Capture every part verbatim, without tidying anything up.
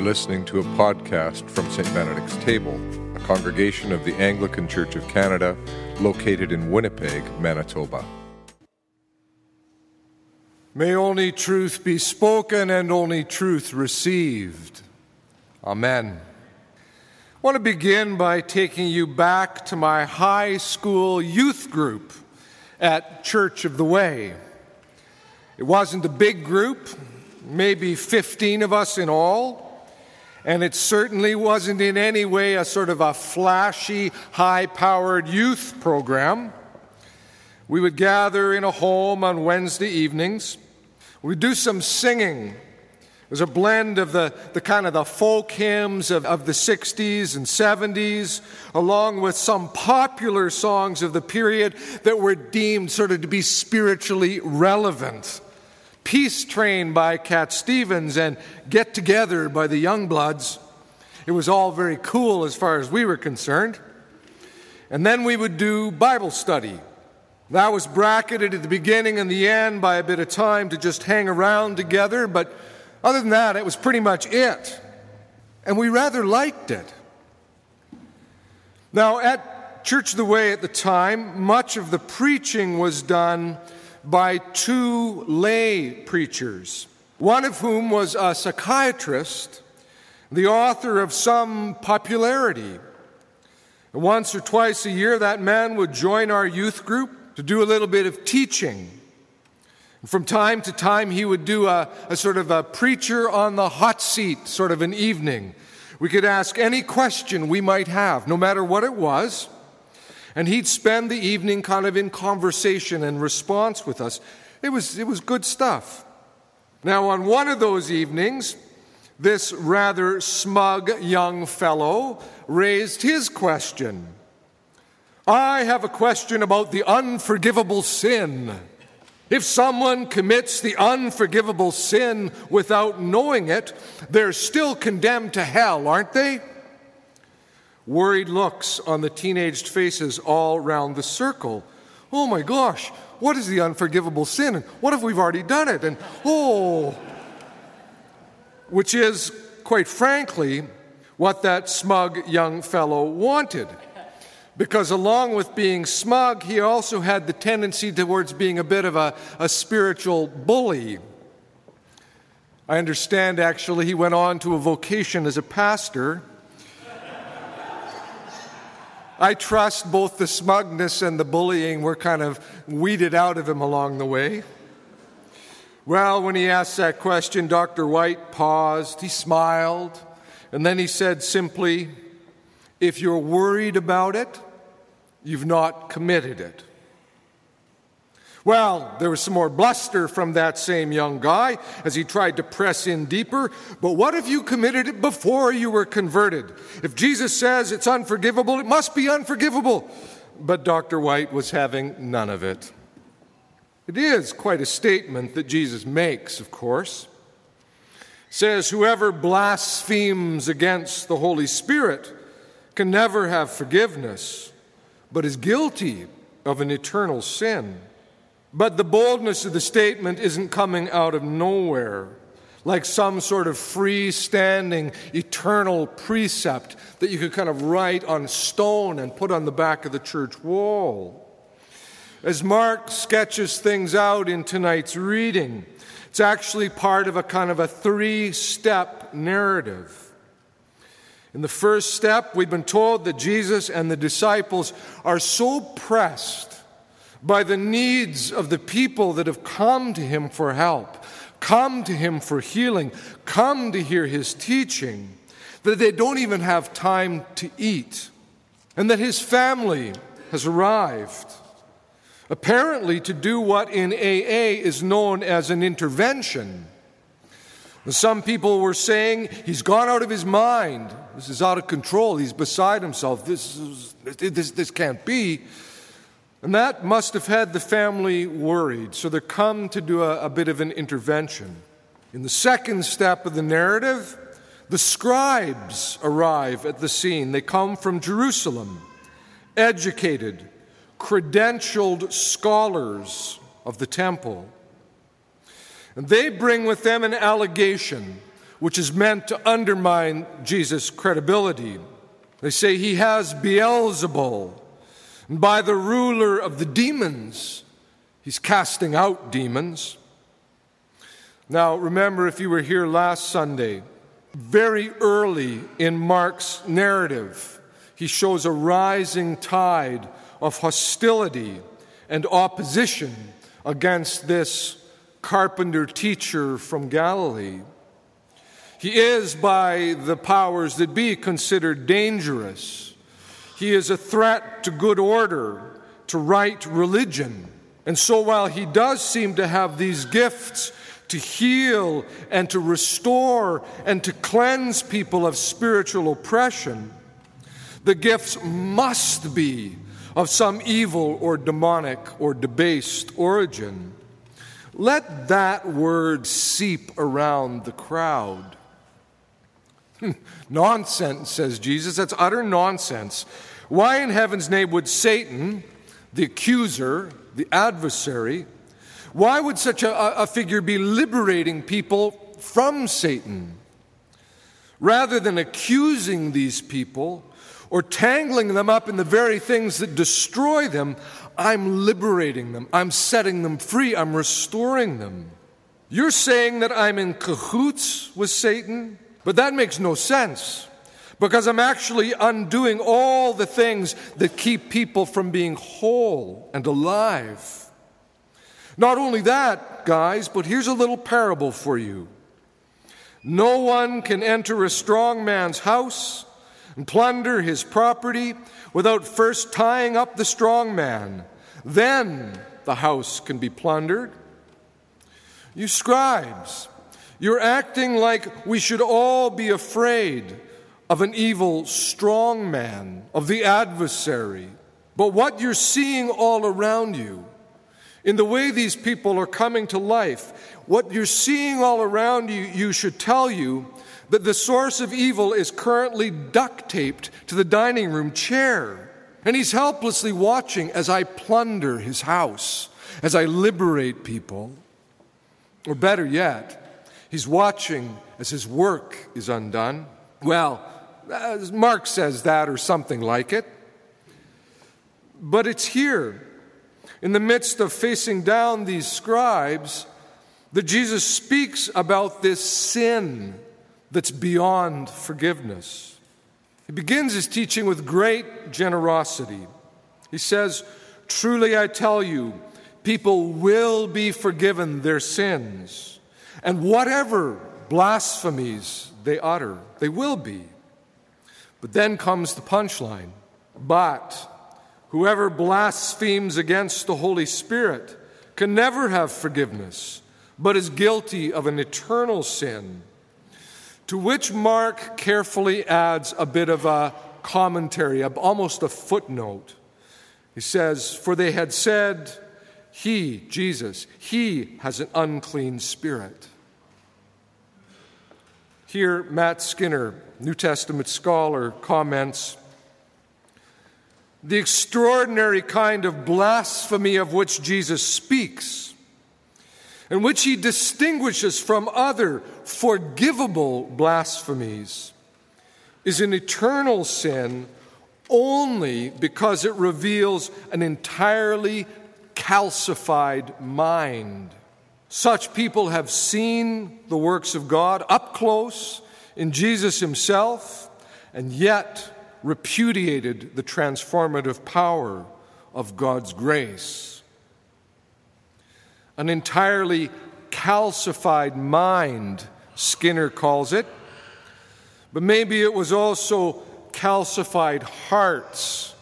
You're listening to a podcast from Saint Benedict's Table, a congregation of the Anglican Church of Canada, located in Winnipeg, Manitoba. May only truth be spoken and only truth received. Amen. I want to begin by taking you back to my high school youth group at Church of the Way. It wasn't a big group, maybe fifteen of us in all. And it certainly wasn't in any way a sort of a flashy, high-powered youth program. We would gather in a home on Wednesday evenings. We'd do some singing. It was a blend of the, the kind of the folk hymns of, of the sixties and seventies, along with some popular songs of the period that were deemed sort of to be spiritually relevant. Peace Train by Cat Stevens and Get Together by the Youngbloods. It was all very cool as far as we were concerned. And then we would do Bible study. That was bracketed at the beginning and the end by a bit of time to just hang around together, but other than that, it was pretty much it. And we rather liked it. Now, at Church of the Way at the time, much of the preaching was done by two lay preachers, one of whom was a psychiatrist, the author of some popularity. Once or twice a year, that man would join our youth group to do a little bit of teaching. From time to time, he would do a, a sort of a preacher on the hot seat sort of an evening. We could ask any question we might have, no matter what it was. And he'd spend the evening kind of in conversation and response with us. It was, it was good stuff. Now, on one of those evenings, this rather smug young fellow raised his question. I have a question about the unforgivable sin. If someone commits the unforgivable sin without knowing it, they're still condemned to hell, aren't they? Worried looks on the teenaged faces all round the circle. Oh my gosh, what is the unforgivable sin? And what if we've already done it? And oh, which is, quite frankly, what that smug young fellow wanted. Because along with being smug, he also had the tendency towards being a bit of a, a spiritual bully. I understand, actually, he went on to a vocation as a pastor. I trust both the smugness and the bullying were kind of weeded out of him along the way. Well, when he asked that question, Doctor White paused, he smiled, and then he said simply, if you're worried about it, you've not committed it. Well, there was some more bluster from that same young guy as he tried to press in deeper. But what if you committed it before you were converted? If Jesus says it's unforgivable, it must be unforgivable. But Doctor White was having none of it. It is quite a statement that Jesus makes, of course. It says, whoever blasphemes against the Holy Spirit can never have forgiveness, but is guilty of an eternal sin. But the boldness of the statement isn't coming out of nowhere, like some sort of freestanding, eternal precept that you could kind of write on stone and put on the back of the church wall. As Mark sketches things out in tonight's reading, it's actually part of a kind of a three-step narrative. In the first step, we've been told that Jesus and the disciples are so pressed by the needs of the people that have come to him for help, come to him for healing, come to hear his teaching, that they don't even have time to eat, and that his family has arrived, apparently to do what in A A is known as an intervention. Some people were saying, he's gone out of his mind, this is out of control, he's beside himself, this is, this, this can't be. And that must have had the family worried, so they're come to do a, a bit of an intervention. In the second step of the narrative, the scribes arrive at the scene. They come from Jerusalem, educated, credentialed scholars of the temple. And they bring with them an allegation, which is meant to undermine Jesus' credibility. They say he has Beelzebul, and by the ruler of the demons, he's casting out demons. Now, remember, if you were here last Sunday, very early in Mark's narrative, he shows a rising tide of hostility and opposition against this carpenter teacher from Galilee. He is, by the powers that be, considered dangerous. He is a threat to good order, to right religion. And so while he does seem to have these gifts to heal and to restore and to cleanse people of spiritual oppression, the gifts must be of some evil or demonic or debased origin. Let that word seep around the crowd. Nonsense, says Jesus. That's utter nonsense. Why in heaven's name would Satan, the accuser, the adversary, why would such a, a figure be liberating people from Satan? Rather than accusing these people or tangling them up in the very things that destroy them, I'm liberating them. I'm setting them free. I'm restoring them. You're saying that I'm in cahoots with Satan? But that makes no sense, because I'm actually undoing all the things that keep people from being whole and alive. Not only that, guys, but here's a little parable for you. No one can enter a strong man's house and plunder his property without first tying up the strong man. Then the house can be plundered. You scribes, you're acting like we should all be afraid of an evil strong man, of the adversary. But what you're seeing all around you, in the way these people are coming to life, what you're seeing all around you, you should tell you that the source of evil is currently duct taped to the dining room chair. And he's helplessly watching as I plunder his house, as I liberate people. Or better yet, he's watching as his work is undone. Well, Mark says that or something like it. But it's here, in the midst of facing down these scribes, that Jesus speaks about this sin that's beyond forgiveness. He begins his teaching with great generosity. He says, "Truly I tell you, people will be forgiven their sins, and whatever blasphemies they utter, they will be." But then comes the punchline. But whoever blasphemes against the Holy Spirit can never have forgiveness, but is guilty of an eternal sin. To which Mark carefully adds a bit of a commentary, almost a footnote. He says, "For they had said, he, Jesus, he has an unclean spirit." Here, Matt Skinner, New Testament scholar, comments, "The extraordinary kind of blasphemy of which Jesus speaks, and which he distinguishes from other forgivable blasphemies, is an eternal sin only because it reveals an entirely calcified mind. Such people have seen the works of God up close in Jesus himself, and yet repudiated the transformative power of God's grace." An entirely calcified mind, Skinner calls it, but maybe it was also calcified hearts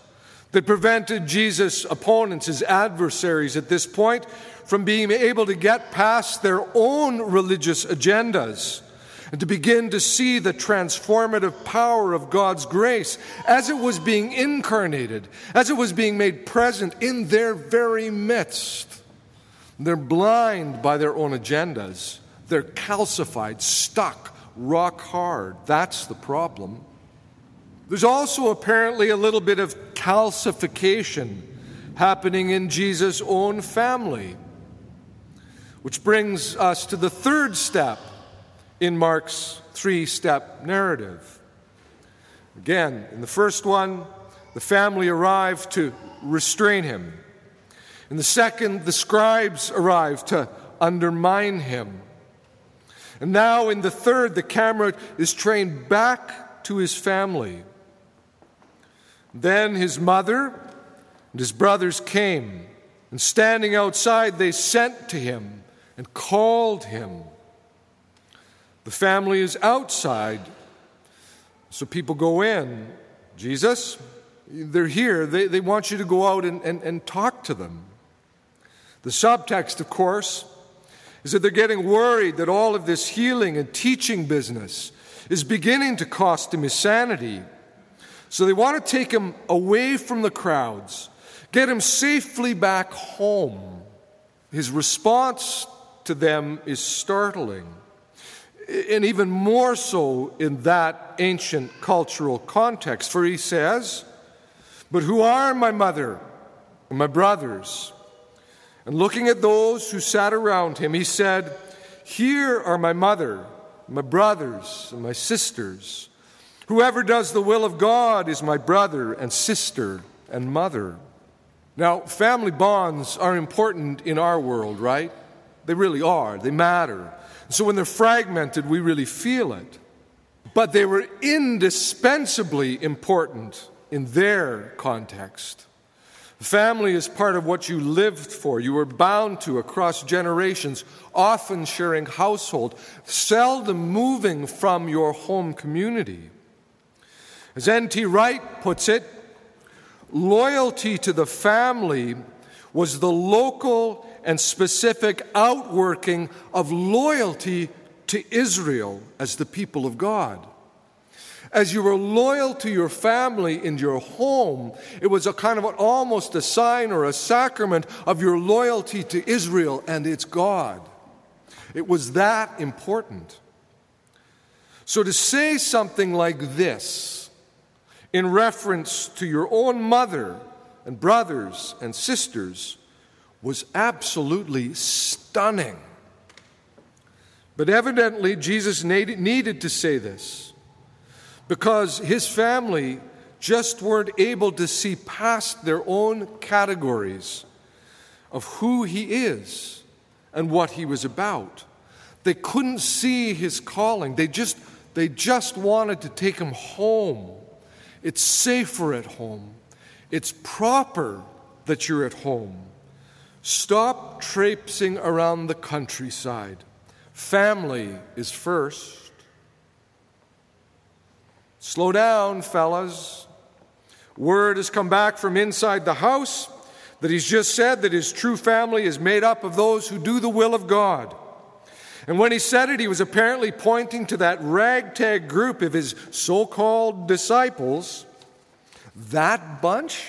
that prevented Jesus' opponents, his adversaries at this point, from being able to get past their own religious agendas and to begin to see the transformative power of God's grace as it was being incarnated, as it was being made present in their very midst. They're blind by their own agendas. They're calcified, stuck, rock hard. That's the problem. There's also apparently a little bit of calcification happening in Jesus' own family, which brings us to the third step in Mark's three-step narrative. Again, in the first one, the family arrived to restrain him. In the second, the scribes arrived to undermine him. And now in the third, the camera is trained back to his family. Then his mother and his brothers came, and standing outside, they sent to him and called him. The family is outside, so people go in. Jesus, they're here. They, they want you to go out and, and, and talk to them. The subtext, of course, is that they're getting worried that all of this healing and teaching business is beginning to cost him his sanity. So they want to take him away from the crowds, get him safely back home. His response to them is startling, and even more so in that ancient cultural context. For he says, "But who are my mother and my brothers?" And looking at those who sat around him, he said, "Here are my mother, my brothers, and my sisters. Whoever does the will of God is my brother and sister and mother." Now, family bonds are important in our world, right? They really are. They matter. So when they're fragmented, we really feel it. But they were indispensably important in their context. Family is part of what you lived for, you were bound to across generations, often sharing household, seldom moving from your home community. As N T Wright puts it, loyalty to the family was the local and specific outworking of loyalty to Israel as the people of God. As you were loyal to your family and your home, it was a kind of an, almost a sign or a sacrament of your loyalty to Israel and its God. It was that important. So to say something like this in reference to your own mother and brothers and sisters was absolutely stunning. But evidently, Jesus needed to say this, because his family just weren't able to see past their own categories of who he is and what he was about. They couldn't see his calling. They just, they just wanted to take him home. It's safer at home. It's proper that you're at home. Stop traipsing around the countryside. Family is first. Slow down, fellas. Word has come back from inside the house that he's just said that his true family is made up of those who do the will of God. And when he said it, he was apparently pointing to that ragtag group of his so-called disciples. That bunch?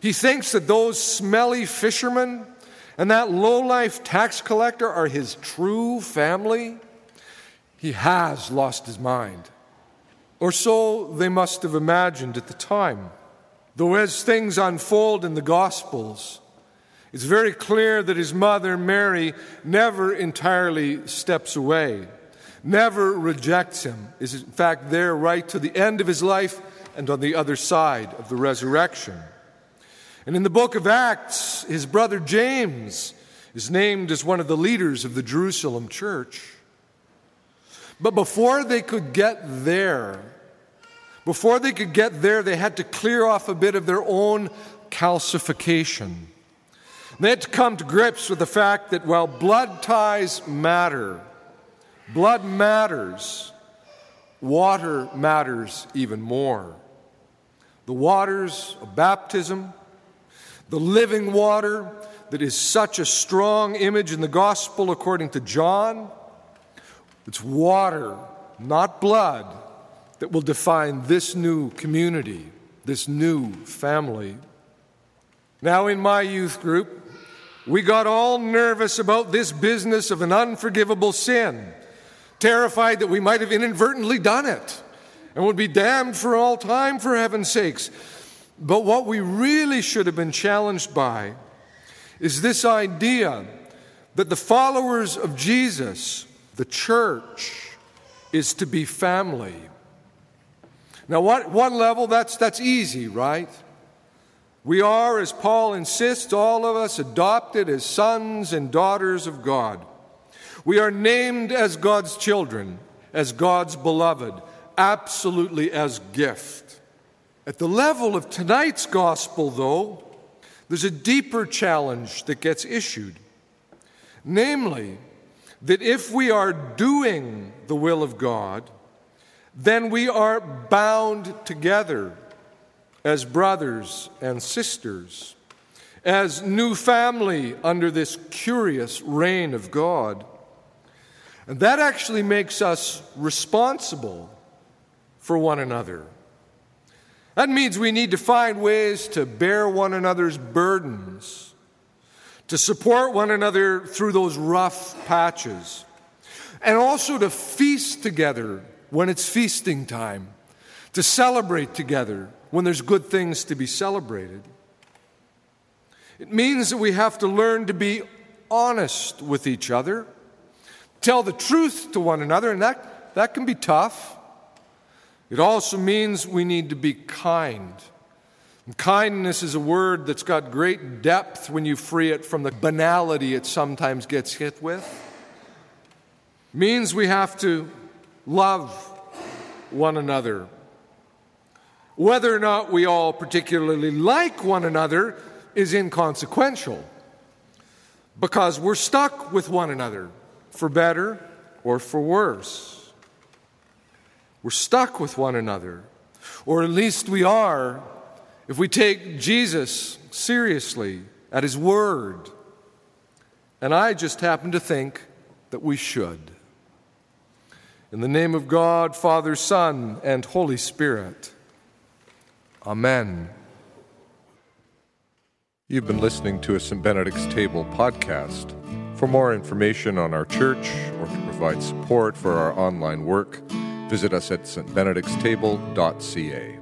He thinks that those smelly fishermen and that lowlife tax collector are his true family? He has lost his mind. Or so they must have imagined at the time. Though as things unfold in the Gospels, it's very clear that his mother, Mary, never entirely steps away, never rejects him, is in fact there right to the end of his life and on the other side of the resurrection. And in the book of Acts, his brother James is named as one of the leaders of the Jerusalem church. But before they could get there, before they could get there, they had to clear off a bit of their own calcification. They had to come to grips with the fact that while blood ties matter, blood matters, water matters even more. The waters of baptism, the living water that is such a strong image in the gospel according to John, it's water, not blood, that will define this new community, this new family. Now, in my youth group, we got all nervous about this business of an unforgivable sin, terrified that we might have inadvertently done it and would be damned for all time, for heaven's sakes. But what we really should have been challenged by is this idea that the followers of Jesus, The church is to be family. Now, one, one level, that's, that's easy, right? We are, as Paul insists, all of us adopted as sons and daughters of God. We are named as God's children, as God's beloved, absolutely as gift. At the level of tonight's gospel, though, there's a deeper challenge that gets issued. Namely, that if we are doing the will of God, then we are bound together as brothers and sisters, as new family under this curious reign of God. And that actually makes us responsible for one another. That means we need to find ways to bear one another's burdens, to support one another through those rough patches, and also to feast together when it's feasting time, to celebrate together when there's good things to be celebrated. It means that we have to learn to be honest with each other, tell the truth to one another, and that, that can be tough. It also means we need to be kind. And kindness is a word that's got great depth when you free it from the banality it sometimes gets hit with. It means we have to love one another. Whether or not we all particularly like one another is inconsequential, because we're stuck with one another, for better or for worse. We're stuck with one another, or at least we are if we take Jesus seriously at his word. And I just happen to think that we should. In the name of God, Father, Son, and Holy Spirit. Amen. You've been listening to a Saint Benedict's Table podcast. For more information on our church or to provide support for our online work, visit us at s t benedicts table dot c a.